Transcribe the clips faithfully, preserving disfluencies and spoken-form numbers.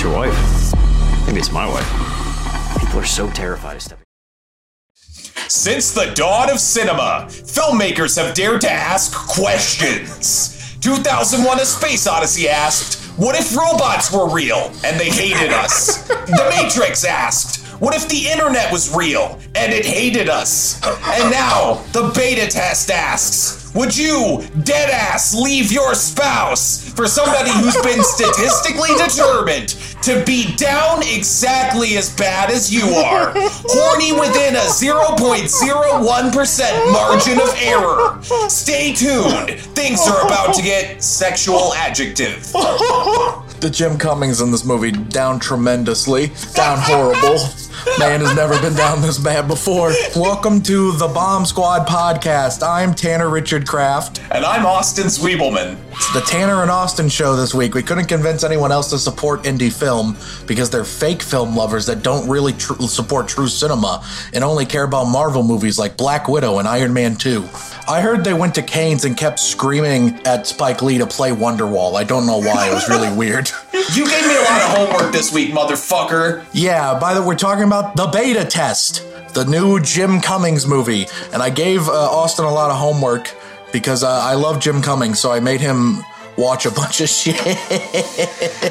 it's your wife. Maybe it's my wife. People are so terrified of stepping. Since the dawn of cinema, filmmakers have dared to ask questions. two thousand one A Space Odyssey asked, what if robots were real and they hated us? The Matrix asked, what if the internet was real and it hated us? And now, the beta test asks, would you, deadass, leave your spouse for somebody who's been statistically determined to be down exactly as bad as you are? Horny within a zero point zero one percent margin of error. Stay tuned. Things are about to get sexual adjective. The Jim Cummings in this movie, down tremendously, down horrible. Man has never been down this bad before. Welcome to the Bomb Squad podcast. I'm Tanner Richard Kraft. And I'm Austin Zwiebelman. It's the Tanner and Austin show this week. We couldn't convince anyone else to support indie film because they're fake film lovers that don't really tr- support true cinema and only care about Marvel movies like Black Widow and Iron Man two. I heard they went to Cannes and kept screaming at Spike Lee to play Wonderwall. I don't know why. It was really weird. You gave me a lot of homework this week, motherfucker. Yeah, by the way, we're talking about The Beta Test, the new Jim Cummings movie. And I gave uh, Austin a lot of homework because uh, I love Jim Cummings, so I made him watch a bunch of shit.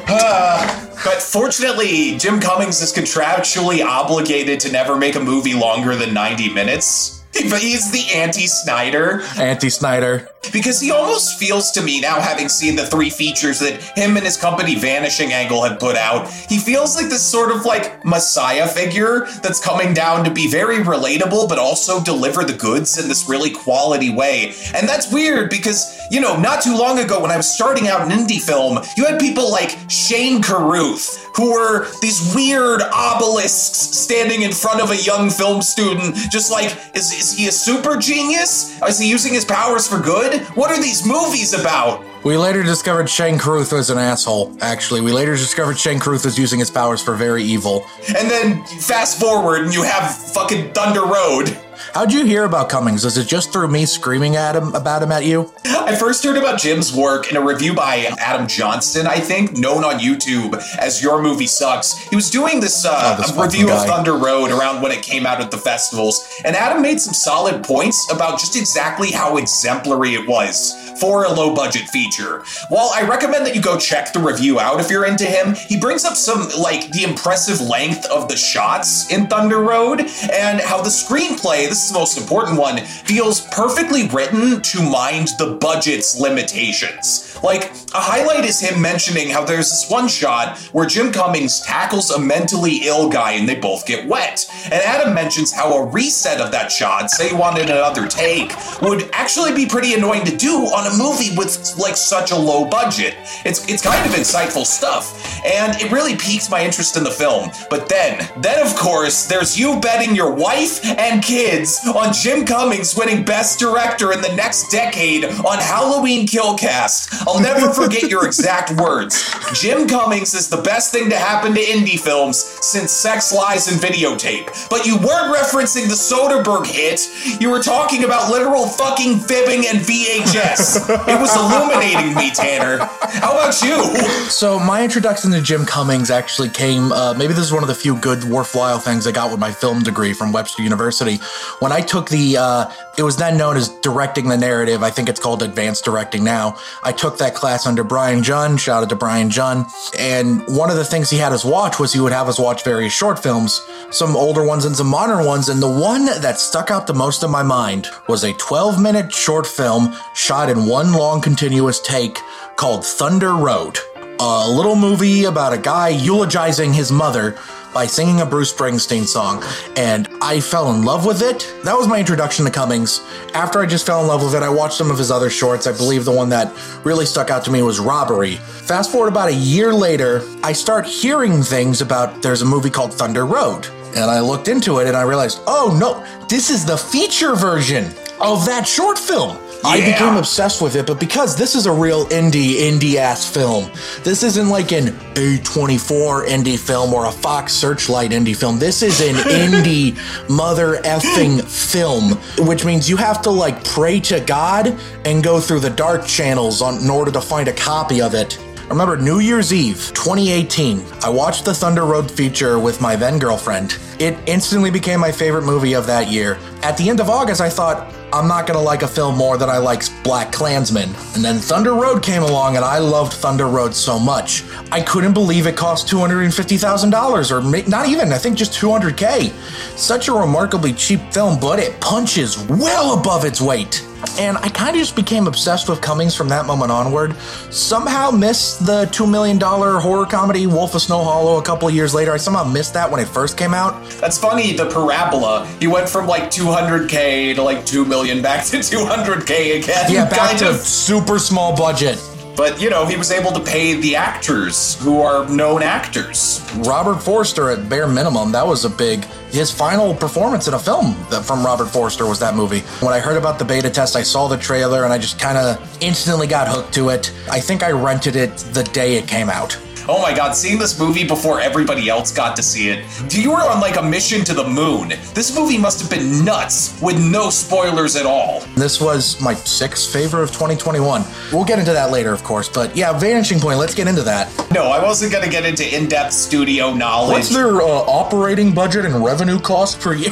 Uh, but fortunately, Jim Cummings is contractually obligated to never make a movie longer than ninety minutes. But he's the anti-Snyder. Anti-Snyder. Because he almost feels to me now, having seen the three features that him and his company Vanishing Angle had put out, he feels like this sort of like messiah figure that's coming down to be very relatable, but also deliver the goods in this really quality way. And that's weird because, you know, not too long ago when I was starting out in indie film, you had people like Shane Carruth, who were these weird obelisks standing in front of a young film student, just like, is, is he a super genius? Is he using his powers for good? What are these movies about? We later discovered Shane Carruth was an asshole, actually. We later discovered Shane Carruth was using his powers for very evil. And then fast forward and you have fucking Thunder Road. How'd you hear about Cummings? Is it just through me screaming at him about him at you? I first heard about Jim's work in a review by Adam Johnston, I think, known on YouTube as Your Movie Sucks. He was doing this, uh, oh, this review guy. of Thunder Road around when it came out at the festivals, and Adam made some solid points about just exactly how exemplary it was for a low-budget feature. While I recommend that you go check the review out if you're into him, he brings up some, like, the impressive length of the shots in Thunder Road and how the screenplay, this is the most important one, feels perfectly written to mind the budget's limitations. Like, a highlight is him mentioning how there's this one shot where Jim Cummings tackles a mentally ill guy and they both get wet. And Adam mentions how a reset of that shot, say you wanted another take, would actually be pretty annoying to do on a movie with, like, such a low budget. It's, it's kind of insightful stuff, and it really piqued my interest in the film. But then, then of course, there's you betting your wife and kids on Jim Cummings winning Best Director in the next decade on Halloween Killcast. I'll never forget your exact words. Jim Cummings is the best thing to happen to indie films since Sex, Lies, and Videotape. But you weren't referencing the Soderbergh hit. You were talking about literal fucking fibbing and V H S. It was illuminating me, Tanner. How about you? So my introduction to Jim Cummings actually came, uh, maybe this is one of the few good worthwhile things I got with my film degree from Webster University. When I took the, uh, it was then known as directing the narrative. I think it's called advanced directing now. I took that class under Brian Jun. Shout out to Brian Jun. And one of the things he had us watch was he would have us watch various short films, some older ones and some modern ones. And the one that stuck out the most in my mind was a twelve minute short film shot in one long continuous take called Thunder Road. A little movie about a guy eulogizing his mother by singing a Bruce Springsteen song, and I fell in love with it. That was my introduction to Cummings. After I just fell in love with it, I watched some of his other shorts. I believe the one that really stuck out to me was Robbery. Fast forward about a year later, I start hearing things about there's a movie called Thunder Road, and I looked into it and I realized, oh no, this is the feature version of that short film. Yeah. I became obsessed with it, but because this is a real indie, indie-ass film, this isn't like an A twenty-four indie film or a Fox Searchlight indie film. This is an indie mother effing film, which means you have to, like, pray to God and go through the dark channels on, in order to find a copy of it. I remember New Year's Eve, twenty eighteen, I watched the Thunder Road feature with my then girlfriend. It instantly became my favorite movie of that year. At the end of August, I thought, I'm not gonna like a film more than I like Black Klansman. And then Thunder Road came along, and I loved Thunder Road so much. I couldn't believe it cost two hundred fifty thousand dollars, or not even, I think just two hundred K. Such a remarkably cheap film, but it punches well above its weight. And I kind of just became obsessed with Cummings from that moment onward. Somehow missed the two million dollars horror comedy Wolf of Snow Hollow a couple of years later. I somehow missed that when it first came out. That's funny, the parabola. He went from like two hundred K to like two million, back to two hundred K again. Yeah, back kind to of. Super small budget. But, you know, he was able to pay the actors who are known actors. Robert Forster at bare minimum, that was a big... His final performance in a film from Robert Forster was that movie. When I heard about The Beta Test, I saw the trailer and I just kind of instantly got hooked to it. I think I rented it the day it came out. Oh my God, seeing this movie before everybody else got to see it. You were on like a mission to the moon. This movie must have been nuts with no spoilers at all. This was my sixth favorite of twenty twenty-one. We'll get into that later, of course, but yeah, Vanishing Point, let's get into that. No, I wasn't going to get into in-depth studio knowledge. What's their uh, operating budget and revenue cost per year?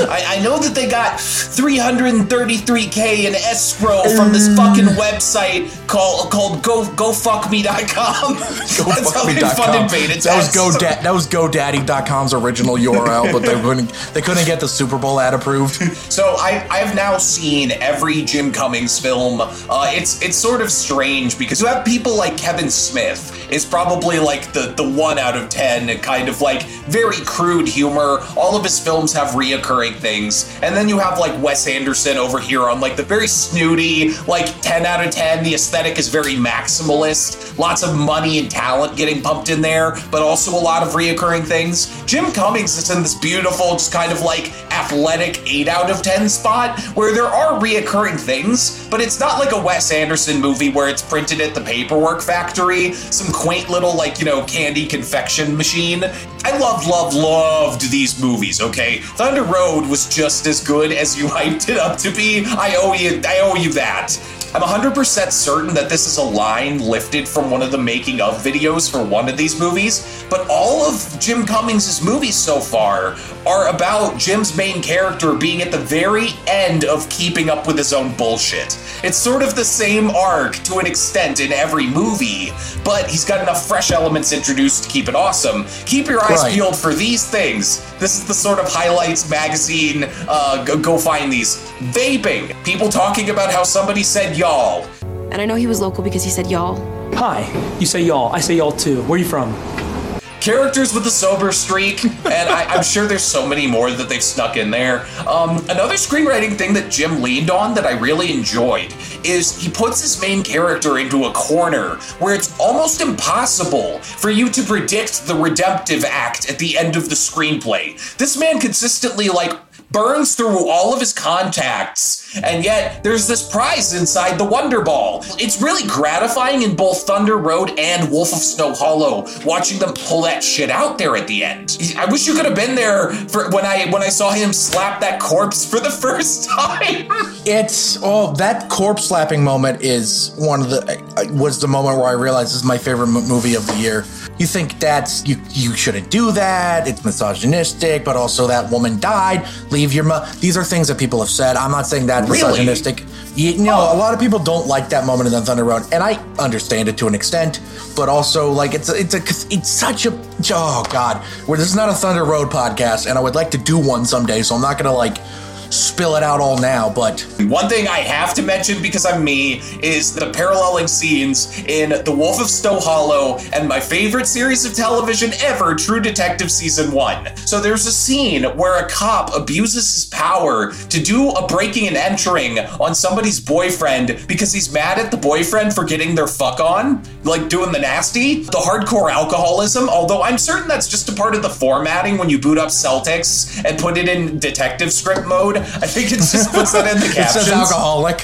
I, I know that they got three hundred thirty-three K in escrow um, from this fucking website called called go go fuck me dot com. That's how they funded Beta Test. That was go da- that was GoDaddy dot com's original U R L, but they couldn't they couldn't get the Super Bowl ad approved. So I I've now seen every Jim Cummings film. Uh, it's it's sort of strange because you have people like Kevin Smith is probably like the the one out of ten, kind of like very crude humor. All of his films have reoccurring things, and then you have like Wes Anderson over here on like the very snooty, like ten out of ten. The aesthetic is very maximalist, lots of money and talent. Talent getting pumped in there, but also a lot of reoccurring things. Jim Cummings is in this beautiful, just kind of like athletic eight out of ten spot where there are reoccurring things, but it's not like a Wes Anderson movie where it's printed at the paperwork factory, some quaint little like, you know, candy confection machine. I love, love, loved these movies, okay? Thunder Road was just as good as you hyped it up to be. I owe you, I owe you that. I'm one hundred percent certain that this is a line lifted from one of the making of videos for one of these movies, but all of Jim Cummings' movies so far are about Jim's main character being at the very end of keeping up with his own bullshit. It's sort of the same arc to an extent in every movie, but he's got enough fresh elements introduced to keep it awesome. Keep your eyes right. peeled for these things. This is the sort of Highlights magazine, uh, go, go find these. Vaping. People talking about how somebody said y'all. And I know he was local because he said y'all. Hi, you say y'all, I say y'all too. Where are you from? Characters with a sober streak, and I, I'm sure there's so many more that they've snuck in there. Um, another screenwriting thing that Jim leaned on that I really enjoyed is he puts his main character into a corner where it's almost impossible for you to predict the redemptive act at the end of the screenplay. This man consistently, like, burns through all of his contacts, and yet there's this prize inside the Wonder Ball. It's really gratifying in both Thunder Road and Wolf of Snow Hollow, watching them pull that shit out there at the end. I wish you could have been there for when I when I saw him slap that corpse for the first time. It's, oh, that corpse slapping moment is one of the, was the moment where I realized this is my favorite movie of the year. You think that's, you you shouldn't do that, it's misogynistic, but also that woman died, leave your mom. These are things that people have said. I'm not saying that's really? misogynistic. You know, oh. A lot of people don't like that moment in the Thunder Road, and I understand it to an extent, but also, like, it's a, it's a, it's such a, oh God, where this is not a Thunder Road podcast, and I would like to do one someday, so I'm not going to, like, spill it out all now, but... One thing I have to mention, because I'm me, is the paralleling scenes in The Wolf of Snow Hollow and my favorite series of television ever, True Detective Season one. So there's a scene where a cop abuses his power to do a breaking and entering on somebody's boyfriend because he's mad at the boyfriend for getting their fuck on, like doing the nasty, the hardcore alcoholism, although I'm certain that's just a part of the formatting when you boot up Celtics and put it in detective script mode. I think it just puts that in the captions. It says alcoholic.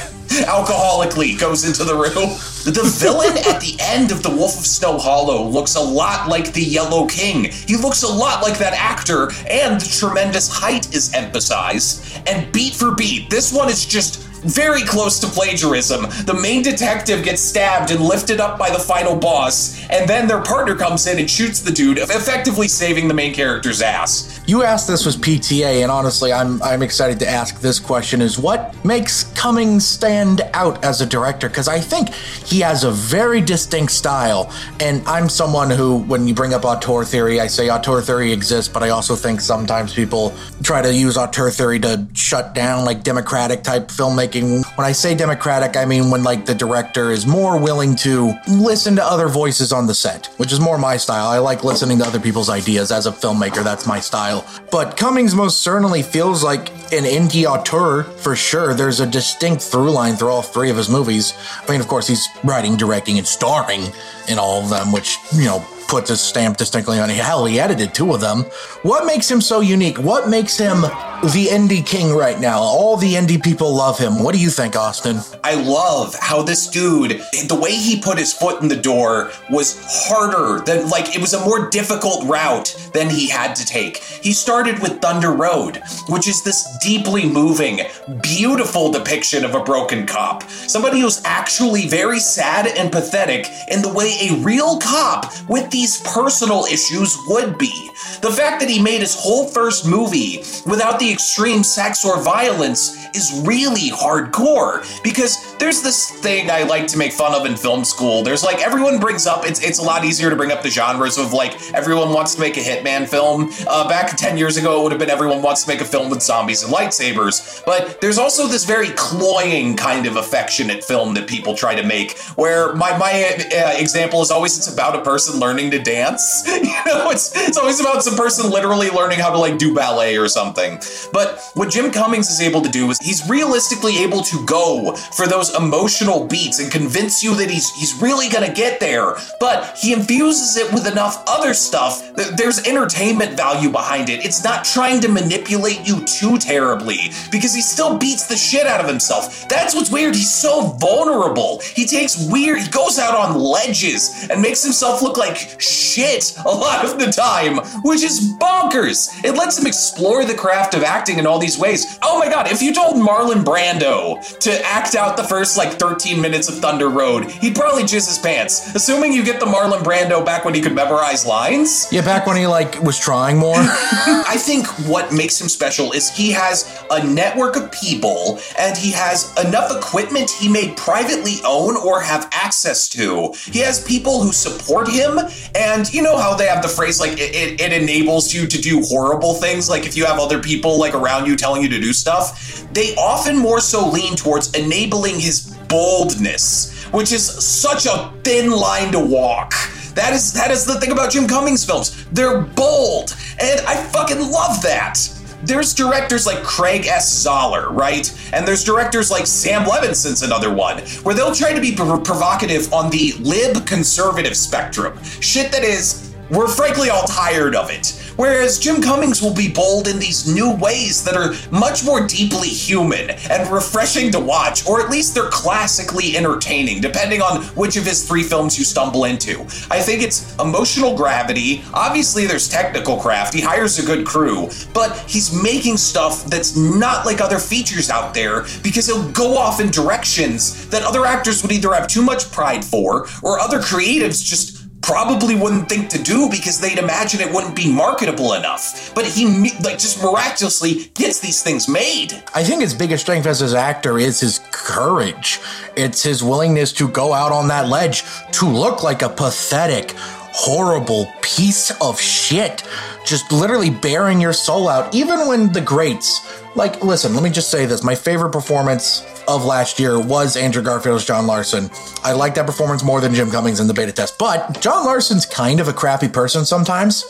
Alcoholically goes into the room. The villain at the end of The Wolf of Snow Hollow looks a lot like the Yellow King. He looks a lot like that actor, and the tremendous height is emphasized. And beat for beat, this one is just very close to plagiarism. The main detective gets stabbed and lifted up by the final boss, and then their partner comes in and shoots the dude, effectively saving the main character's ass. You asked this was P T A, and honestly, I'm I'm excited to ask this question, is what makes Cummings stand out as a director? Because I think he has a very distinct style, and I'm someone who, when you bring up auteur theory, I say auteur theory exists, but I also think sometimes people try to use auteur theory to shut down, like, democratic-type filmmaking. When I say democratic, I mean when, like, the director is more willing to listen to other voices on the set, which is more my style. I like listening to other people's ideas as a filmmaker. That's my style. But Cummings most certainly feels like an indie auteur, for sure. There's a distinct through line through all three of his movies. I mean, of course, he's writing, directing, and starring in all of them, which, you know, puts his stamp distinctly on it. Hell, he edited two of them. What makes him so unique? What makes him the indie king right now? All the indie people love him. What do you think, Austin? I love how this dude, the way he put his foot in the door was harder than, like, it was a more difficult route than he had to take. He started with Thunder Road, which is this deeply moving, beautiful depiction of a broken cop. Somebody who's actually very sad and pathetic in the way a real cop with these personal issues would be. The fact that he made his whole first movie without the extreme sex or violence is really hardcore, because there's this thing I like to make fun of in film school. There's, like, everyone brings up, it's it's a lot easier to bring up the genres of, like, everyone wants to make a hitman film. Uh, back ten years ago, it would have been everyone wants to make a film with zombies and lightsabers. But there's also this very cloying kind of affectionate film that people try to make, where my, my uh, example is always it's about a person learning to dance. You know, it's, it's always about some person literally learning how to, like, do ballet or something. But what Jim Cummings is able to do is he's realistically able to go for those emotional beats and convince you that he's he's really gonna get there, but he infuses it with enough other stuff that there's entertainment value behind it. It's not trying to manipulate you too terribly, because he still beats the shit out of himself. That's what's weird. He's so vulnerable. He takes weird, he goes out on ledges and makes himself look like shit a lot of the time, which is bonkers. It lets him explore the craft of acting in all these ways. Oh my god, if you told Marlon Brando to act out the first, like, thirteen minutes of Thunder Road, he'd probably jizz his pants. Assuming you get the Marlon Brando back when he could memorize lines. Yeah, back when he, like, was trying more. I think what makes him special is he has a network of people, and he has enough equipment he may privately own or have access to. He has people who support him, and you know how they have the phrase, like, it, it, it enables you to do horrible things, like if you have other people, like, around you telling you to do stuff. They often more so lean towards enabling his boldness, which is such a thin line to walk. That is that is the thing about Jim Cummings films. They're bold, and I fucking love that. There's directors like Craig S. Zoller, right? And there's directors like Sam Levinson's another one, where they'll try to be pr- provocative on the lib conservative spectrum. Shit that is, we're frankly all tired of it. Whereas Jim Cummings will be bold in these new ways that are much more deeply human and refreshing to watch, or at least they're classically entertaining, depending on which of his three films you stumble into. I think it's emotional gravity. Obviously, there's technical craft. He hires a good crew, but he's making stuff that's not like other features out there, because he'll go off in directions that other actors would either have too much pride for, or other creatives just probably wouldn't think to do, because they'd imagine it wouldn't be marketable enough. But he, like, just miraculously gets these things made. I think his biggest strength as an actor is his courage. It's his willingness to go out on that ledge to look like a pathetic, horrible piece of shit, just literally bearing your soul out, even when the greats... Like, listen, let me just say this. My favorite performance of last year was Andrew Garfield's John Larson. I like that performance more than Jim Cummings in The Beta Test, but John Larson's kind of a crappy person sometimes,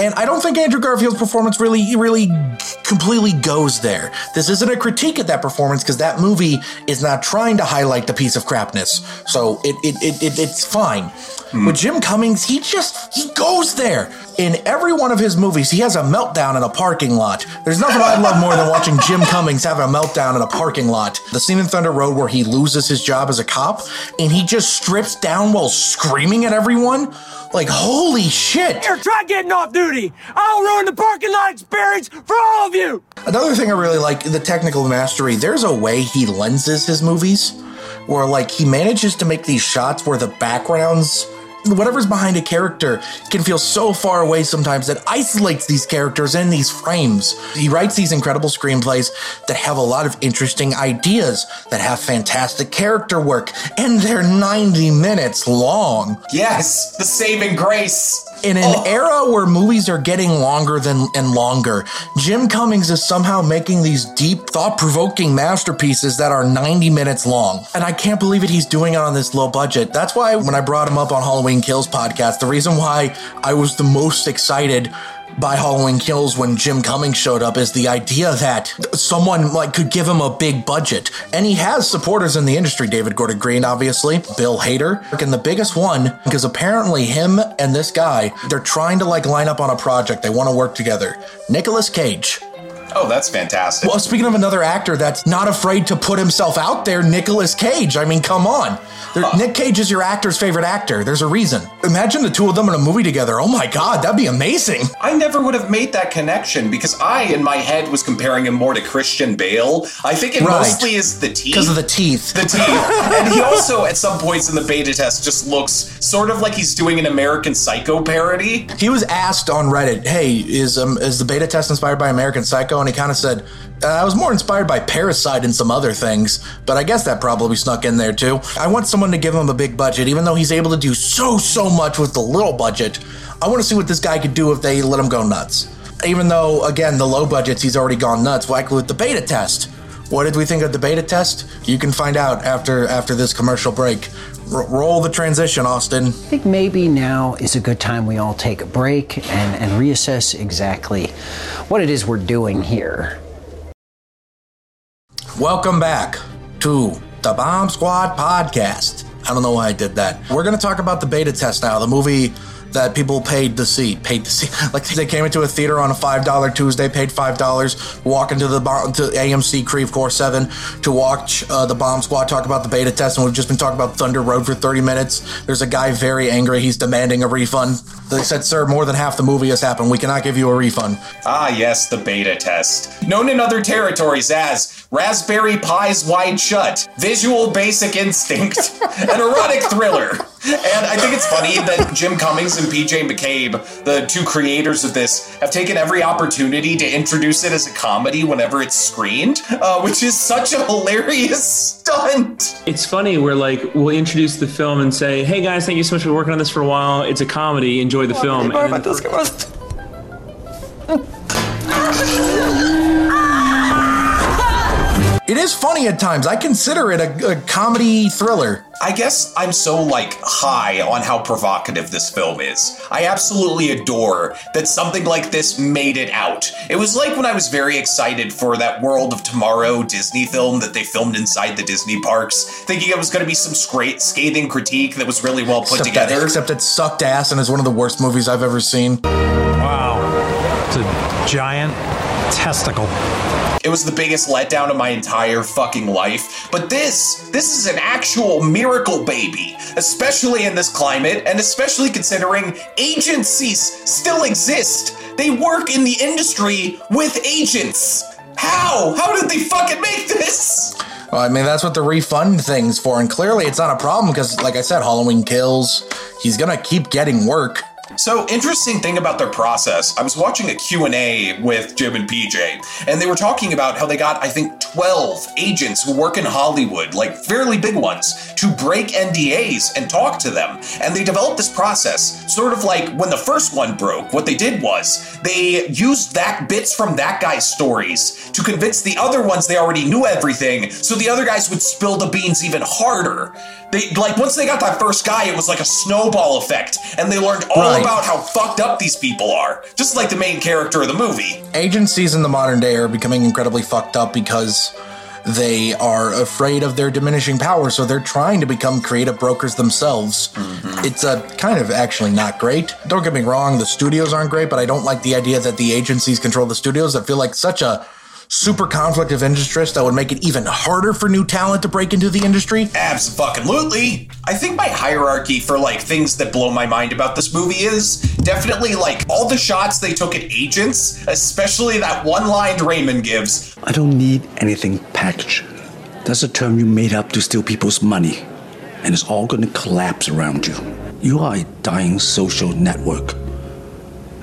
and I don't think Andrew Garfield's performance really, really completely goes there. This isn't a critique of that performance, because that movie is not trying to highlight the piece of crapness, so it, it, it, it it's fine. Mm. With Jim Cummings, he just, he goes there. In every one of his movies, he has a meltdown in a parking lot. There's nothing I love more than watching Jim Cummings have a meltdown in a parking lot. The scene in Thunder Road where he loses his job as a cop, and he just strips down while screaming at everyone. Like, holy shit. Here, try getting off duty. I'll ruin the parking lot experience for all of you. Another thing I really like, the technical mastery. There's a way he lenses his movies where, like, he manages to make these shots where the backgrounds, whatever's behind a character, can feel so far away sometimes that isolates these characters in these frames. He writes these incredible screenplays that have a lot of interesting ideas, that have fantastic character work, and they're ninety minutes long. Yes, the saving grace. In an oh. era where movies are getting longer than and longer, Jim Cummings is somehow making these deep, thought-provoking masterpieces that are ninety minutes long. And I can't believe it, he's doing it on this low budget. That's why when I brought him up on Halloween Kills podcast, the reason why I was the most excited by Halloween Kills when Jim Cummings showed up is the idea that someone like could give him a big budget. And he has supporters in the industry, David Gordon Green, obviously, Bill Hader. And the biggest one, because apparently him and this guy, they're trying to like line up on a project. They want to work together. Nicolas Cage. Oh, that's fantastic. Well, speaking of another actor that's not afraid to put himself out there, Nicolas Cage. I mean, come on. Huh. Nick Cage is your actor's favorite actor. There's a reason. Imagine the two of them in a movie together. Oh my God, that'd be amazing. I never would have made that connection because I, in my head, was comparing him more to Christian Bale. I think it right. mostly is the teeth. Because of the teeth. The teeth. And he also, at some points in the beta test, just looks sort of like he's doing an American Psycho parody. He was asked on Reddit, hey, is um, is the beta test inspired by American Psycho? And he kind of said, I was more inspired by Parasite and some other things, but I guess that probably snuck in there too. I want someone to give him a big budget, even though he's able to do so, so much with the little budget. I want to see what this guy could do if they let him go nuts. Even though, again, the low budgets, he's already gone nuts, like with the beta test. What did we think of the beta test? You can find out after after this commercial break. R- roll the transition, Austin. I think maybe now is a good time we all take a break and, and reassess exactly what it is we're doing here. Welcome back to the Bomb Squad podcast. I don't know why I did that. We're going to talk about the beta test now, the movie that people paid to see, paid to see. Like they came into a theater on a five dollars Tuesday, paid five dollars, walk into the to A M C Creve Core seven to watch uh, the Bomb Squad talk about the beta test, and we've just been talking about Thunder Road for thirty minutes. There's a guy very angry. He's demanding a refund. They said, sir, more than half the movie has happened. We cannot give you a refund. Ah, yes, the beta test. Known in other territories as Raspberry Pie's Wide Shut, Visual Basic Instinct, an erotic thriller. And I think it's funny that Jim Cummings and P J McCabe, the two creators of this, have taken every opportunity to introduce it as a comedy whenever it's screened, uh, which is such a hilarious stunt. It's funny, we're like, we'll introduce the film and say, hey guys, thank you so much for working on this for a while. It's a comedy, enjoy the oh, film. And then the- it is funny at times. I consider it a, a comedy thriller. I guess I'm so, like, high on how provocative this film is. I absolutely adore that something like this made it out. It was like when I was very excited for that World of Tomorrow Disney film that they filmed inside the Disney parks, thinking it was going to be some scra- scathing critique that was really well put except together. That, except it sucked ass and is one of the worst movies I've ever seen. Wow. It's a giant testicle. It was the biggest letdown of my entire fucking life. But this, this is an actual miracle baby, especially in this climate, and especially considering agencies still exist. They work in the industry with agents. How? How did they fucking make this? Well, I mean, that's what the refund thing's for, and clearly it's not a problem because, like I said, Halloween Kills. He's gonna keep getting work. So, interesting thing about their process, I was watching a Q and A with Jim and P J, and they were talking about how they got, I think, twelve agents who work in Hollywood, like fairly big ones, to break N D As and talk to them. And they developed this process, sort of like when the first one broke, what they did was they used that bits from that guy's stories to convince the other ones they already knew everything, so the other guys would spill the beans even harder. They, like, once they got that first guy, it was like a snowball effect, and they learned all right. about how fucked up these people are, just like the main character of the movie. Agencies in the modern day are becoming incredibly fucked up because They are afraid of their diminishing power, so they're trying to become creative brokers themselves. Mm-hmm. It's a kind of actually not great. Don't get me wrong, the studios aren't great, but I don't like the idea that the agencies control the studios. I feel like such a super conflict of interest that would make it even harder for new talent to break into the industry. Abso-fucking-lutely. I think my hierarchy for like things that blow my mind about this movie is definitely like all the shots they took at agents, especially that one line Raymond gives. I don't need anything packaged. That's a term you made up to steal people's money, and it's all going to collapse around you. You are a dying social network,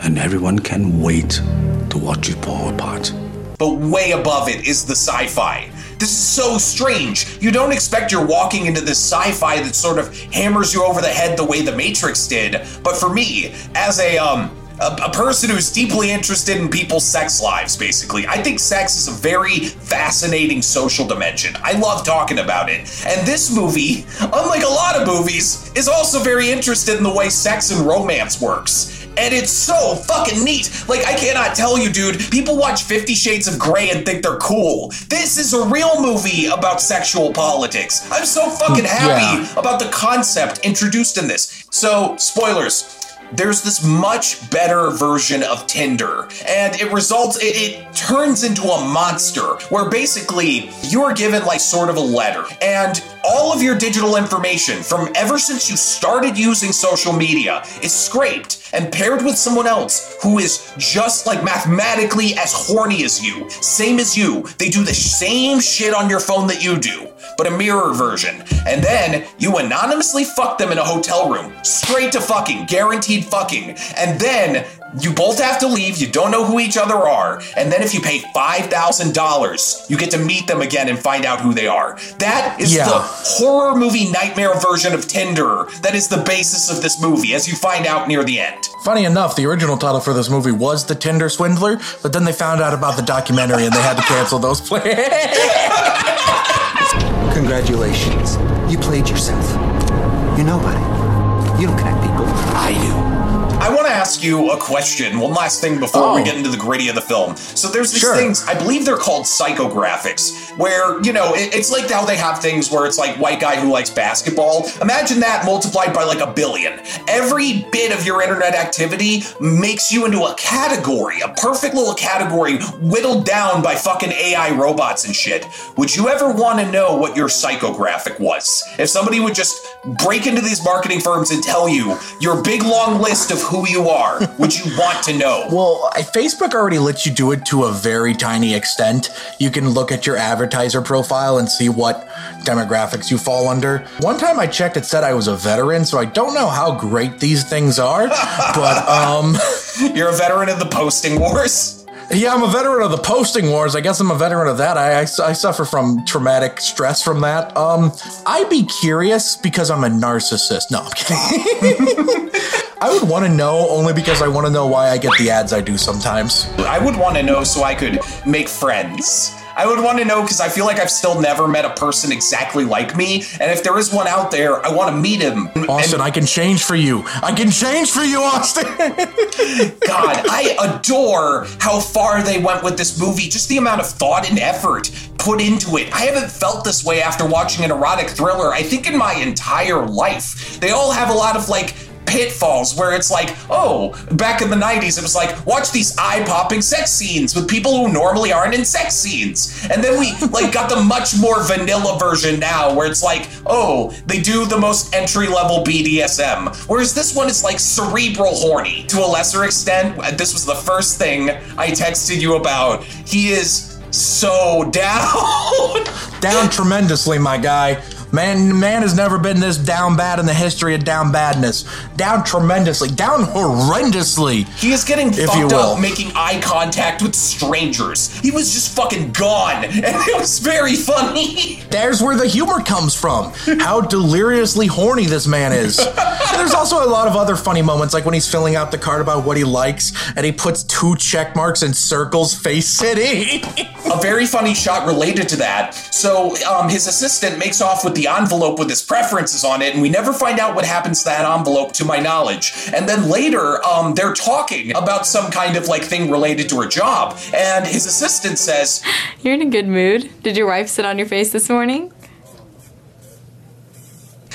and everyone can wait to watch you fall apart. But way above it is the sci-fi. This is so strange. You don't expect you're walking into this sci-fi that sort of hammers you over the head the way The Matrix did. But for me, as a um a, a person who's deeply interested in people's sex lives, basically, I think sex is a very fascinating social dimension. I love talking about it. And this movie, unlike a lot of movies, is also very interested in the way sex and romance works. And it's so fucking neat. Like, I cannot tell you, dude, people watch Fifty Shades of Grey and think they're cool. This is a real movie about sexual politics. I'm so fucking happy yeah. about the concept introduced in this. So, spoilers. There's this much better version of Tinder, and it results, it, it turns into a monster where basically you're given like sort of a letter, and all of your digital information from ever since you started using social media is scraped and paired with someone else who is just like mathematically as horny as you, same as you. They do the same shit on your phone that you do, but a mirror version. And then you anonymously fuck them in a hotel room, straight to fucking, guaranteed fucking. And then you both have to leave. You don't know who each other are. And then if you pay five thousand dollars, you get to meet them again and find out who they are. That is yeah. the horror movie nightmare version of Tinder. That is the basis of this movie, as you find out near the end. Funny enough, the original title for this movie was The Tinder Swindler, but then they found out about the documentary and they had to cancel those plans. Congratulations. You played yourself. You're nobody. You don't connect people. I do. I want to ask you a question. One last thing before oh. we get into the gritty of the film. So there's these sure. things, I believe they're called psychographics, where, you know, it, it's like how they have things where it's like white guy who likes basketball. Imagine that multiplied by like a billion. Every bit of your internet activity makes you into a category, a perfect little category whittled down by fucking A I robots and shit. Would you ever want to know what your psychographic was? If somebody would just break into these marketing firms and tell you your big long list of who you are, would you want to know? Well, Facebook already lets you do it to a very tiny extent. You can look at your advertiser profile and see what demographics you fall under. One time I checked, it said I was a veteran, so I don't know how great these things are, but um... You're a veteran of the posting wars? Yeah, I'm a veteran of the posting wars. I guess I'm a veteran of that. I, I, I suffer from traumatic stress from that. Um, I'd be curious because I'm a narcissist. No, I'm kidding. I would want to know only because I want to know why I get the ads I do sometimes. I would want to know so I could make friends. I would want to know because I feel like I've still never met a person exactly like me. And if there is one out there, I want to meet him. Austin, and- I can change for you. I can change for you, Austin. God, I adore how far they went with this movie. Just the amount of thought and effort put into it. I haven't felt this way after watching an erotic thriller, I think, in my entire life. They all have a lot of like pitfalls where it's like, oh, back in the nineties, it was like, watch these eye-popping sex scenes with people who normally aren't in sex scenes. And then we like got the much more vanilla version now where it's like, oh, they do the most entry-level B D S M. Whereas this one is like cerebral horny. To a lesser extent, this was the first thing I texted you about. He is so down. Down tremendously, my guy. Man, man has never been this down bad in the history of down badness. Down tremendously. Down horrendously. He is getting fucked up making eye contact with strangers. He was just fucking gone. And it was very funny. There's where the humor comes from. How deliriously horny this man is. And there's also a lot of other funny moments, like when he's filling out the card about what he likes, and he puts two check marks in circles face city. a very funny shot related to that. So um, his assistant makes off with the envelope with his preferences on it, and we never find out what happens to that envelope, to my knowledge. And then later, um, they're talking about some kind of like thing related to her job, and his assistant says, "You're in a good mood. Did your wife sit on your face this morning?"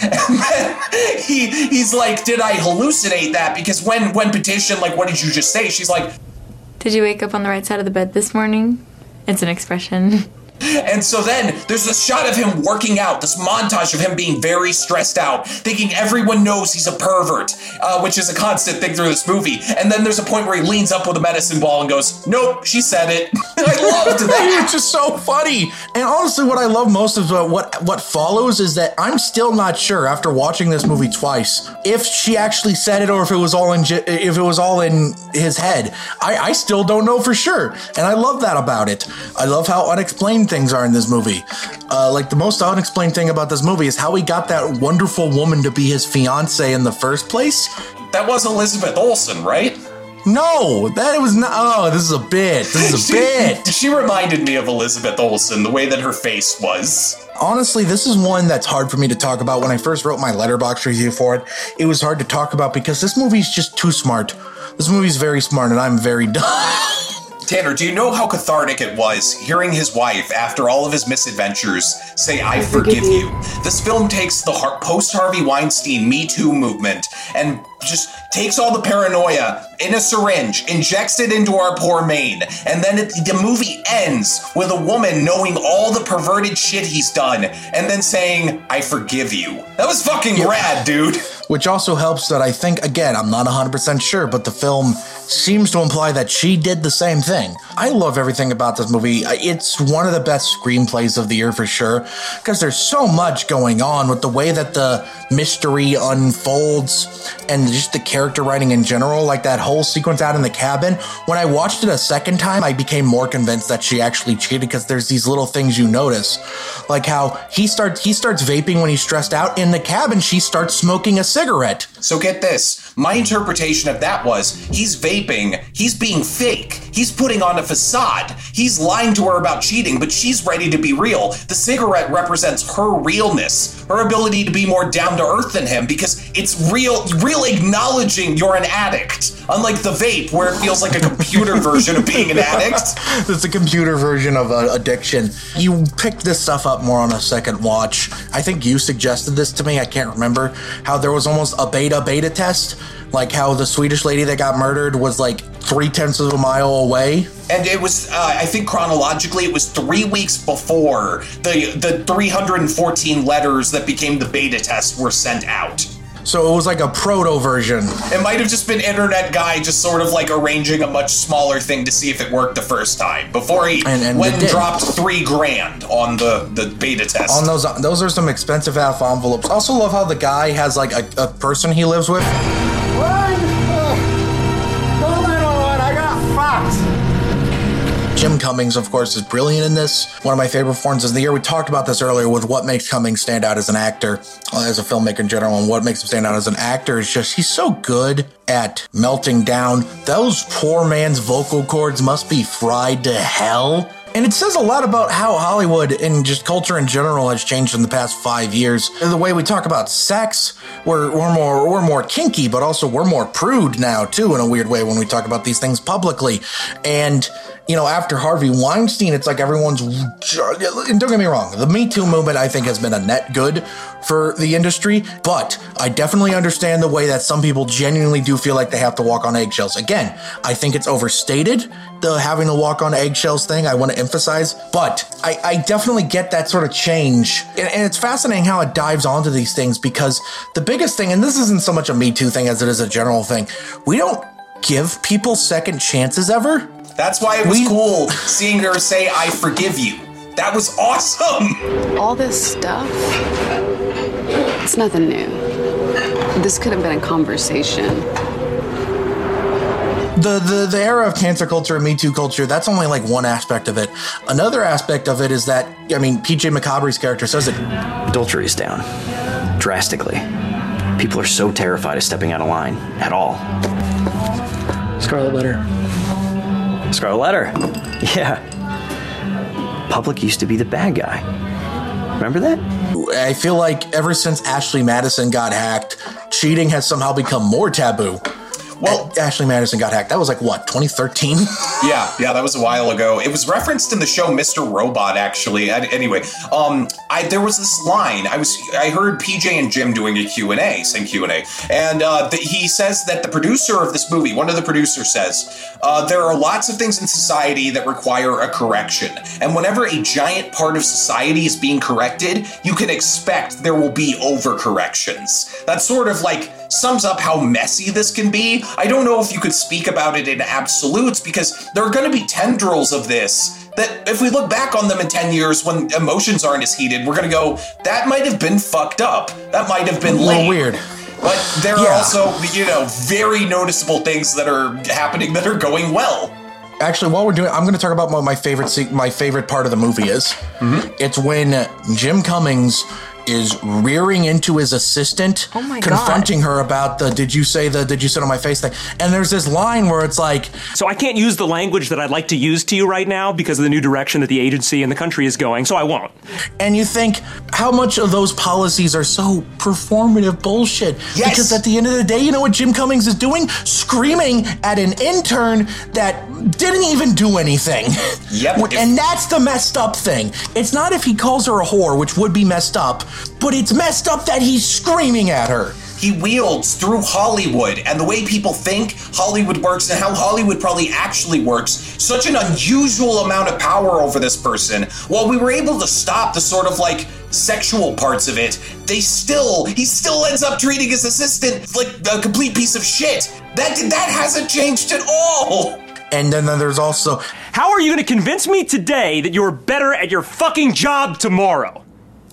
And then he he's like, "Did I hallucinate that? Because when when petition, like, what did you just say?" She's like, "Did you wake up on the right side of the bed this morning?" It's an expression. And so then there's this shot of him working out, this montage of him being very stressed out, thinking everyone knows he's a pervert, uh, which is a constant thing through this movie. And then there's a point where he leans up with a medicine ball and goes, "Nope, she said it." I loved that. It's just so funny. And honestly, what I love most of uh, what, what follows is that I'm still not sure, after watching this movie twice, if she actually said it or if it was all in if it was all in his head. I, I still don't know for sure. And I love that about it. I love how unexplained things are in this movie. Uh, like the most unexplained thing about this movie is how he got that wonderful woman to be his fiance in the first place. That was Elizabeth Olsen, right? No, that was not. Oh, this is a bit. This is a she, bit. She reminded me of Elizabeth Olsen, the way that her face was. Honestly, this is one that's hard for me to talk about. When I first wrote my Letterboxd review for it, it was hard to talk about because this movie's just too smart. This movie's very smart, and I'm very dumb. Tanner, do you know how cathartic it was hearing his wife, after all of his misadventures, say, "I forgive you"? This film takes the post-Harvey Weinstein Me Too movement and just takes all the paranoia in a syringe, injects it into our poor Maine, and then it, the movie ends with a woman knowing all the perverted shit he's done and then saying, "I forgive you." That was fucking yeah. rad, dude. Which also helps that I think, again, I'm not one hundred percent sure, but the film seems to imply that she did the same thing. I love everything about this movie. It's one of the best screenplays of the year for sure, because there's so much going on with the way that the mystery unfolds and just the character writing in general, like that whole sequence out in the cabin. When I watched it a second time, I became more convinced that she actually cheated, because there's these little things you notice, like how he starts he starts vaping when he's stressed out. In the cabin, she starts smoking a cigarette. So get this. My interpretation of that was, he's vaping, he's being fake, he's putting on a facade, he's lying to her about cheating, but she's ready to be real. The cigarette represents her realness, her ability to be more down to earth than him, because it's real, real acknowledging you're an addict. Unlike the vape, where it feels like a computer version of being an addict. It's a computer version of uh, addiction. You picked this stuff up more on a second watch. I think you suggested this to me. I can't remember how there was almost a beta beta test, like how the Swedish lady that got murdered was like three-tenths of a mile away. And it was, uh, I think chronologically, it was three weeks before the, the three hundred fourteen letters that became the beta test were sent out. So it was like a proto version. It might have just been internet guy just sort of like arranging a much smaller thing to see if it worked the first time before he and, and went and dropped three grand on the, the beta test. On those, those are some expensive half envelopes. Also love how the guy has like a, a person he lives with. Jim Cummings, of course, is brilliant in this. One of my favorite performances of the year. We talked about this earlier with what makes Cummings stand out as an actor, as a filmmaker in general, and what makes him stand out as an actor is just he's so good at melting down. Those poor man's vocal cords must be fried to hell. And it says a lot about how Hollywood and just culture in general has changed in the past five years. The way we talk about sex, we're, we're more we're more kinky, but also we're more prude now, too, in a weird way when we talk about these things publicly. And, you know, after Harvey Weinstein, it's like everyone's... And don't get me wrong, the Me Too movement, I think, has been a net good for the industry, but I definitely understand the way that some people genuinely do feel like they have to walk on eggshells. Again, I think it's overstated, the having to walk on eggshells thing. I want to emphasize, but I, I definitely get that sort of change. And, and it's fascinating how it dives onto these things, because the biggest thing, and this isn't so much a Me Too thing as it is a general thing, we don't give people second chances ever. That's why it was we- cool seeing her say, "I forgive you." That was awesome. All this stuff, it's nothing new. This could have been a conversation. The, the the era of cancer culture and Me Too culture, that's only like one aspect of it. Another aspect of it is that, I mean, P J McCabre's character says it. Adultery is down drastically. People are so terrified of stepping out of line at all. Scarlet letter. Scarlet letter. Yeah. Public used to be the bad guy. Remember that? I feel like ever since Ashley Madison got hacked, cheating has somehow become more taboo. Well, a- Ashley Madison got hacked. That was like, what, twenty thirteen? Yeah, yeah, that was a while ago. It was referenced in the show Mister Robot, actually. I, anyway, um, I, there was this line. I was I heard P J and Jim doing a Q and A, same Q and A, and uh, the, he says that the producer of this movie, one of the producers says, uh, there are lots of things in society that require a correction, and whenever a giant part of society is being corrected, you can expect there will be overcorrections. That's sort of like sums up how messy this can be. I don't know if you could speak about it in absolutes, because there are going to be tendrils of this that if we look back on them in ten years when emotions aren't as heated, we're going to go, that might have been fucked up. That might have been lame. Weird. But there yeah. are also, you know, very noticeable things that are happening that are going well. Actually, while we're doing, I'm going to talk about what my favorite se- my favorite part of the movie is. Mm-hmm. It's when Jim Cummings is rearing into his assistant, oh my confronting God. her about the did you say the did you sit on my face thing. And there's this line where it's like, so I can't use the language that I'd like to use to you right now because of the new direction that the agency and the country is going, so I won't. And you think, how much of those policies are so performative bullshit? Yes. Because at the end of the day, you know what Jim Cummings is doing? Screaming at an intern that didn't even do anything. Yep. And that's the messed up thing. It's not if he calls her a whore, which would be messed up, but it's messed up that he's screaming at her. He wields through Hollywood and the way people think Hollywood works and how Hollywood probably actually works such an unusual amount of power over this person. While we were able to stop the sort of like sexual parts of it, they still, he still ends up treating his assistant like a complete piece of shit. That, that hasn't changed at all. And then there's also, how are you going to convince me today that you're better at your fucking job tomorrow?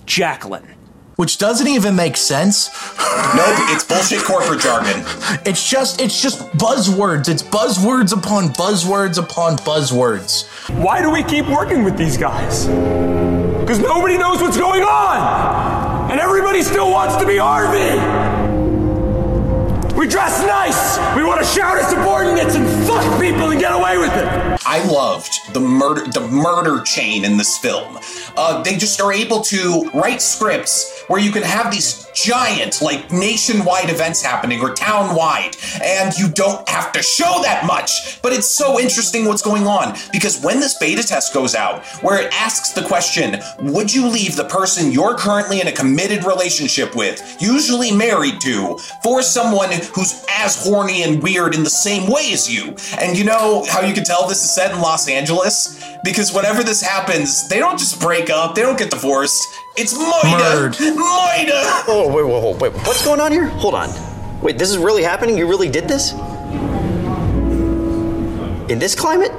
Jacqueline. Which doesn't even make sense. Nope, it's bullshit corporate jargon. It's just, it's just buzzwords. It's buzzwords upon buzzwords upon buzzwords. Why do we keep working with these guys? Because nobody knows what's going on! And everybody still wants to be Harvey! We dress nice! We want to shout at subordinates and fuck people and get away with it! I loved the murder the murder chain in this film. Uh, they just are able to write scripts where you can have these giant, like, nationwide events happening or town-wide, and you don't have to show that much. But it's so interesting what's going on, because when this beta test goes out, where it asks the question, would you leave the person you're currently in a committed relationship with, usually married to, for someone who's as horny and weird in the same way as you? And you know how you can tell this is set in Los Angeles? Because whenever this happens, they don't just break up, they don't get divorced. It's Moida! Moida! Oh, wait, whoa, wait, wait. What's going on here? Hold on. Wait, this is really happening? You really did this? In this climate?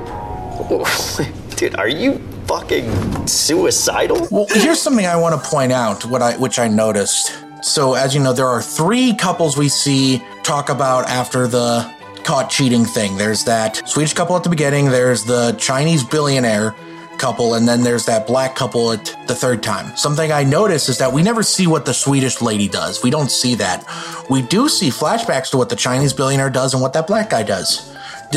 Dude, are you fucking suicidal? Well, here's something I want to point out, what I, which I noticed. So, as you know, there are three couples we see talk about after the caught cheating thing. There's that Swedish couple at the beginning, there's the Chinese billionaire couple, and then there's that black couple at the third time. Something I noticed is that we never see what the Swedish lady does. We don't see that. We do see flashbacks to what the Chinese billionaire does and what that black guy does.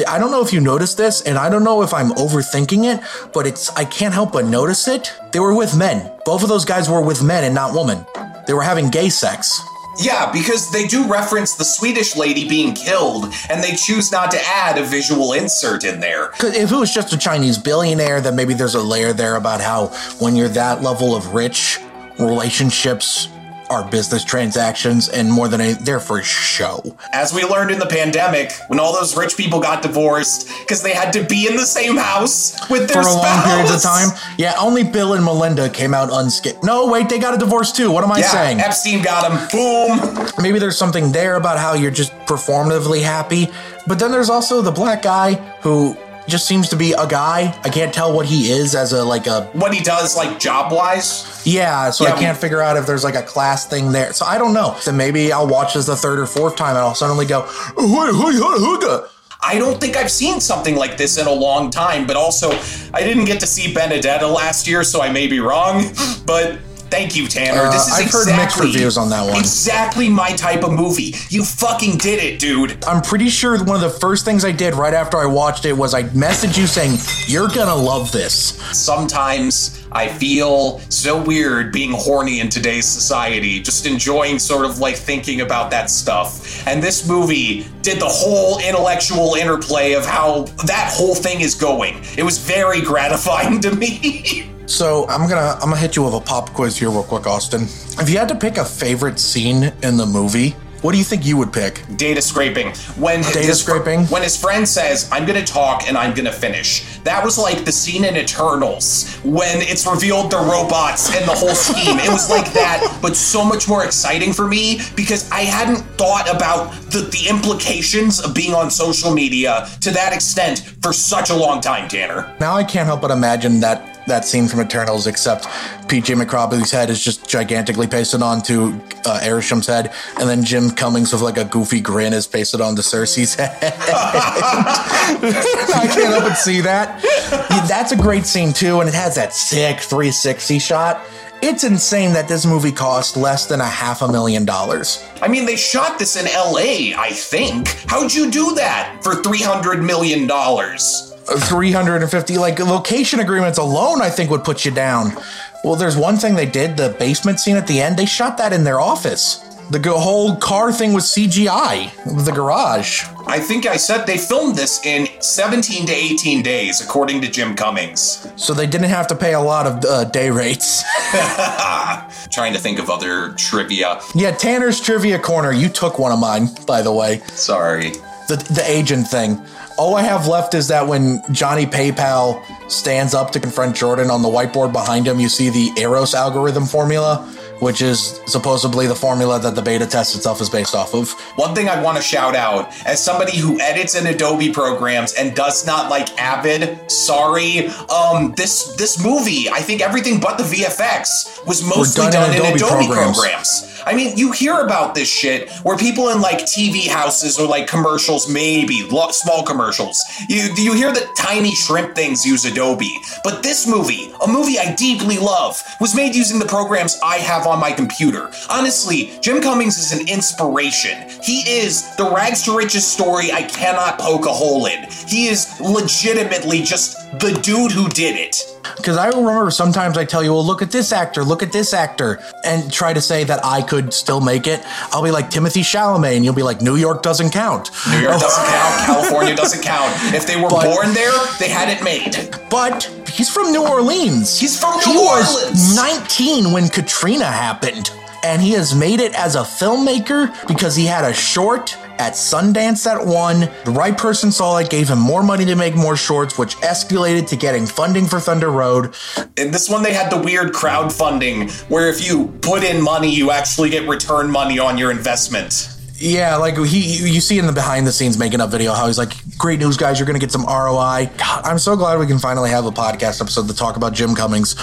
I don't know if you noticed this, and I don't know if I'm overthinking it, but it's I can't help but notice it. They were with men. Both of those guys were with men and not women. They were having gay sex. Yeah, because they do reference the Swedish lady being killed, and they choose not to add a visual insert in there. 'Cause if it was just a Chinese billionaire, then maybe there's a layer there about how when you're that level of rich, relationships are business transactions, and more than anything, they're for show. As we learned in the pandemic, when all those rich people got divorced because they had to be in the same house with their spouse. For long periods of time? Yeah, only Bill and Melinda came out unscathed. No, wait, they got a divorce too. What am I yeah, saying? Epstein got him. Boom. Maybe there's something there about how you're just performatively happy. But then there's also the black guy who just seems to be a guy. I can't tell what he is as a, like a... What he does, like, job-wise? Yeah, so yeah, I can't we, figure out if there's, like, a class thing there. So I don't know. So maybe I'll watch this the third or fourth time, and I'll suddenly go, who, who, who, who the... I don't think I've seen something like this in a long time, but also, I didn't get to see Benedetta last year, so I may be wrong, but... Thank you, Tanner. Uh, this is I've exactly, heard mixed reviews on that one. Exactly my type of movie. You fucking did it, dude. I'm pretty sure one of the first things I did right after I watched it was I messaged you saying, you're gonna love this. Sometimes I feel so weird being horny in today's society, just enjoying sort of like thinking about that stuff. And this movie did the whole intellectual interplay of how that whole thing is going. It was very gratifying to me. So I'm gonna I'm gonna hit you with a pop quiz here real quick, Austin. If you had to pick a favorite scene in the movie, what do you think you would pick? Data scraping. When Data his, scraping? When his friend says, I'm going to talk and I'm going to finish. That was like the scene in Eternals when it's revealed the robots and the whole scheme. It was like that, but so much more exciting for me because I hadn't thought about the, the implications of being on social media to that extent for such a long time, Tanner. Now I can't help but imagine that that scene from Eternals, except P J McCabe's head is just gigantically pasted onto uh, Arisham's head, and then Jim Cummings with like a goofy grin is pasted onto Cersei's head. I can't help but see that. Yeah, that's a great scene too, and it has that sick three sixty shot. It's insane that this movie cost less than a half a million dollars. I mean, they shot this in L A, I think. How'd you do that for three hundred million dollars? three hundred fifty, like location agreements alone, I think would put you down. Well, there's one thing they did, the basement scene at the end, they shot that in their office. The whole car thing was C G I, the garage. I think I said they filmed this in seventeen to eighteen days, according to Jim Cummings. So they didn't have to pay a lot of uh, day rates. Trying to think of other trivia. Yeah, Tanner's Trivia Corner. You took one of mine, by the way. Sorry. The, the agent thing. All I have left is that when Johnny PayPal stands up to confront Jordan on the whiteboard behind him, you see the Eros algorithm formula, which is supposedly the formula that the beta test itself is based off of. One thing I want to shout out, as somebody who edits in Adobe programs and does not like Avid, sorry, um, this this movie, I think everything but the V F X was mostly done, done in Adobe, in Adobe programs. programs. I mean, you hear about this shit where people in like T V houses or like commercials, maybe small commercials, you, you hear that tiny shrimp things use Adobe. But this movie, a movie I deeply love, was made using the programs I have on on my computer. Honestly, Jim Cummings is an inspiration. He is the rags to riches story I cannot poke a hole in. He is legitimately just the dude who did it. Because I remember sometimes I tell you, well, look at this actor, look at this actor, and try to say that I could still make it. I'll be like Timothy Chalamet, and you'll be like, New York doesn't count. New York doesn't count. California doesn't count. If they were but, born there, they had it made. But he's from New Orleans. He's from New he Orleans. He was nineteen when Katrina happened, and he has made it as a filmmaker because he had a short at Sundance that won. The right person saw it, gave him more money to make more shorts, which escalated to getting funding for Thunder Road. In this one, they had the weird crowdfunding where if you put in money, you actually get return money on your investment. Yeah, like he, you see in the behind the scenes making up video how he's like, great news, guys, you're going to get some R O I. God, I'm so glad we can finally have a podcast episode to talk about Jim Cummings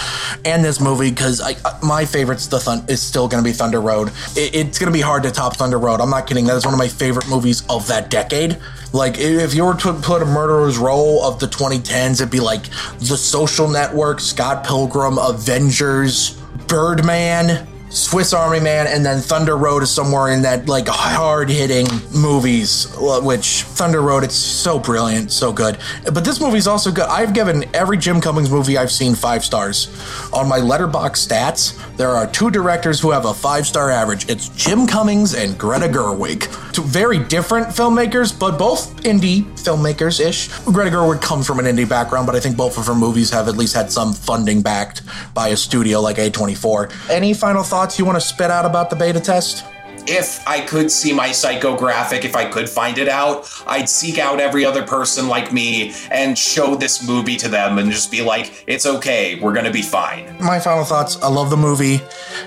and this movie because my favorite's the thun- is still going to be Thunder Road. It, it's going to be hard to top Thunder Road. I'm not kidding. That is one of my favorite movies of that decade. Like, if you were to put a murderer's role of the twenty tens, it'd be like The Social Network, Scott Pilgrim, Avengers, Birdman, Swiss Army Man, and then Thunder Road is somewhere in that like hard-hitting movies, which Thunder Road, it's so brilliant, so good. But this movie's also good. I've given every Jim Cummings movie I've seen five stars. On my Letterboxd stats, there are two directors who have a five-star average. It's Jim Cummings and Greta Gerwig. Two very different filmmakers, but both indie filmmakers-ish. Greta Gerwig comes from an indie background, but I think both of her movies have at least had some funding backed by a studio like A twenty-four. Any final thoughts you want to spit out about the beta test? If I could see my psychographic, if I could find it out, I'd seek out every other person like me and show this movie to them and just be like, it's okay, we're going to be fine. My final thoughts, I love the movie.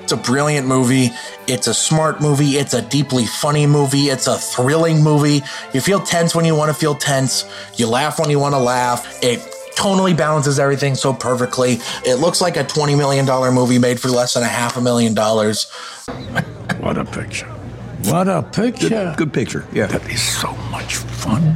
It's a brilliant movie. It's a smart movie. It's a deeply funny movie. It's a thrilling movie. You feel tense when you want to feel tense. You laugh when you want to laugh. It tonally balances everything so perfectly. It looks like a twenty million dollars movie made for less than a half a million dollars. What a picture. What a picture. Good, good picture, yeah. That is so much fun.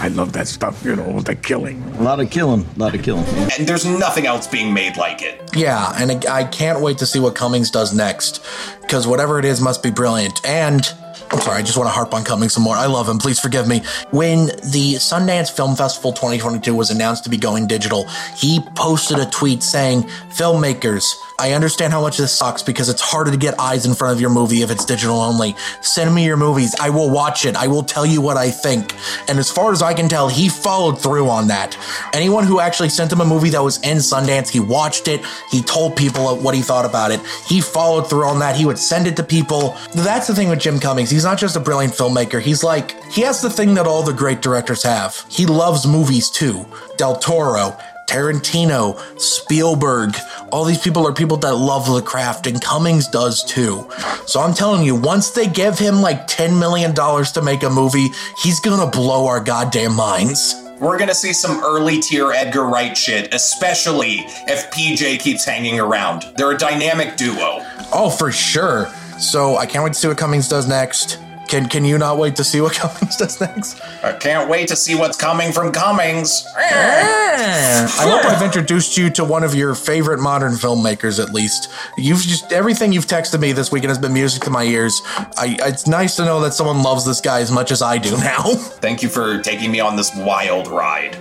I love that stuff, you know, the killing. A lot of killing, a lot of killing. And there's nothing else being made like it. Yeah, and I can't wait to see what Cummings does next, because whatever it is must be brilliant. And... I'm sorry, I just want to harp on Cummings some more. I love him. Please forgive me. When the Sundance Film Festival twenty twenty-two was announced to be going digital, he posted a tweet saying, filmmakers, I understand how much this sucks because it's harder to get eyes in front of your movie if it's digital only. Send me your movies. I will watch it. I will tell you what I think. And as far as I can tell, he followed through on that. Anyone who actually sent him a movie that was in Sundance, he watched it. He told people what he thought about it. He followed through on that. He would send it to people. That's the thing with Jim Cummings. He's He's not just a brilliant filmmaker. He's like, he has the thing that all the great directors have. He loves movies too. Del Toro, Tarantino, Spielberg, all these people are people that love the craft, and Cummings does too. So I'm telling you, once they give him like ten million dollars to make a movie, he's gonna blow our goddamn minds. We're going to see some early tier Edgar Wright shit, especially if P J keeps hanging around. They're a dynamic duo. Oh, for sure. So I can't wait to see what Cummings does next. Can can you not wait to see what Cummings does next? I can't wait to see what's coming from Cummings. I hope I've introduced you to one of your favorite modern filmmakers, at least. You've just everything you've texted me this weekend has been music to my ears. I, it's nice to know that someone loves this guy as much as I do now. Thank you for taking me on this wild ride.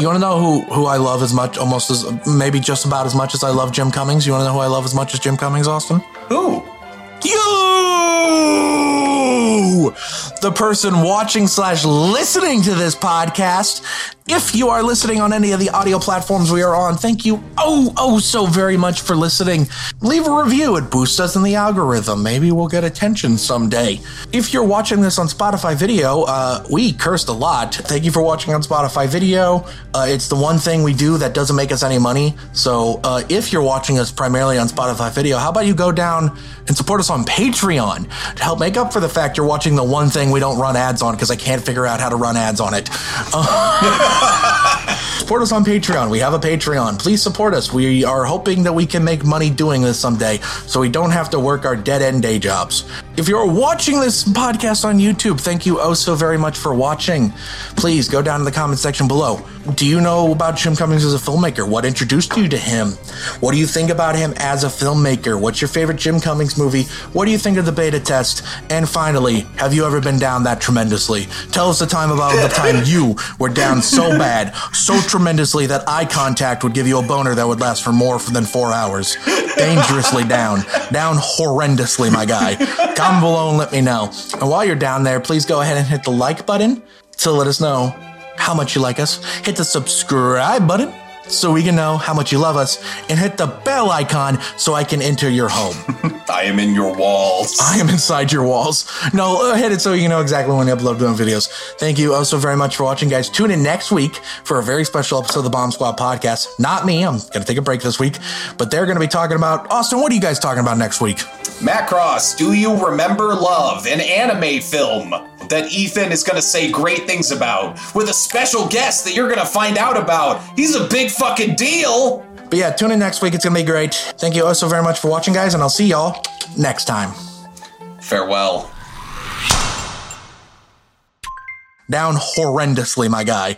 You want to know who, who I love as much, almost as, maybe just about as much as I love Jim Cummings? You want to know who I love as much as Jim Cummings, Austin? Who? You, the person watching slash listening to this podcast. If you are listening on any of the audio platforms we are on, thank you oh, oh so very much for listening. Leave a review. It boosts us in the algorithm. Maybe we'll get attention someday. If you're watching this on Spotify Video, uh, we cursed a lot. Thank you for watching on Spotify Video. Uh, it's the one thing we do that doesn't make us any money. So uh, if you're watching us primarily on Spotify Video, how about you go down and support us on Patreon to help make up for the fact you're watching the one thing we don't run ads on because I can't figure out how to run ads on it. Uh- Support us on Patreon. We have a Patreon. Please support us. We are hoping that we can make money doing this someday so we don't have to work our dead-end day jobs. If you're watching this podcast on YouTube, thank you oh so very much for watching. Please go down to the comment section below. Do you know about Jim Cummings as a filmmaker? What introduced you to him? What do you think about him as a filmmaker? What's your favorite Jim Cummings movie? What do you think of The Beta Test? And finally, have you ever been down that tremendously? Tell us the time about the time you were down so So bad, so tremendously that eye contact would give you a boner that would last for more than four hours. Dangerously down. Down horrendously, my guy. Comment below and let me know. And while you're down there, please go ahead and hit the like button to let us know how much you like us. Hit the subscribe button so we can know how much you love us. And hit the bell icon so I can enter your home. I am in your walls. I am inside your walls. No, hit it so you know exactly when you upload new videos. Thank you also very much for watching, guys. Tune in next week for a very special episode of the Bomb Squad podcast. Not me. I'm going to take a break this week. But they're going to be talking about... Austin, what are you guys talking about next week? Matt Cross, Do You Remember Love? An anime film that Ethan is going to say great things about with a special guest that you're going to find out about. He's a big fucking deal. But yeah, tune in next week. It's going to be great. Thank you also very much for watching, guys, and I'll see y'all next time. Farewell. Down horrendously, my guy.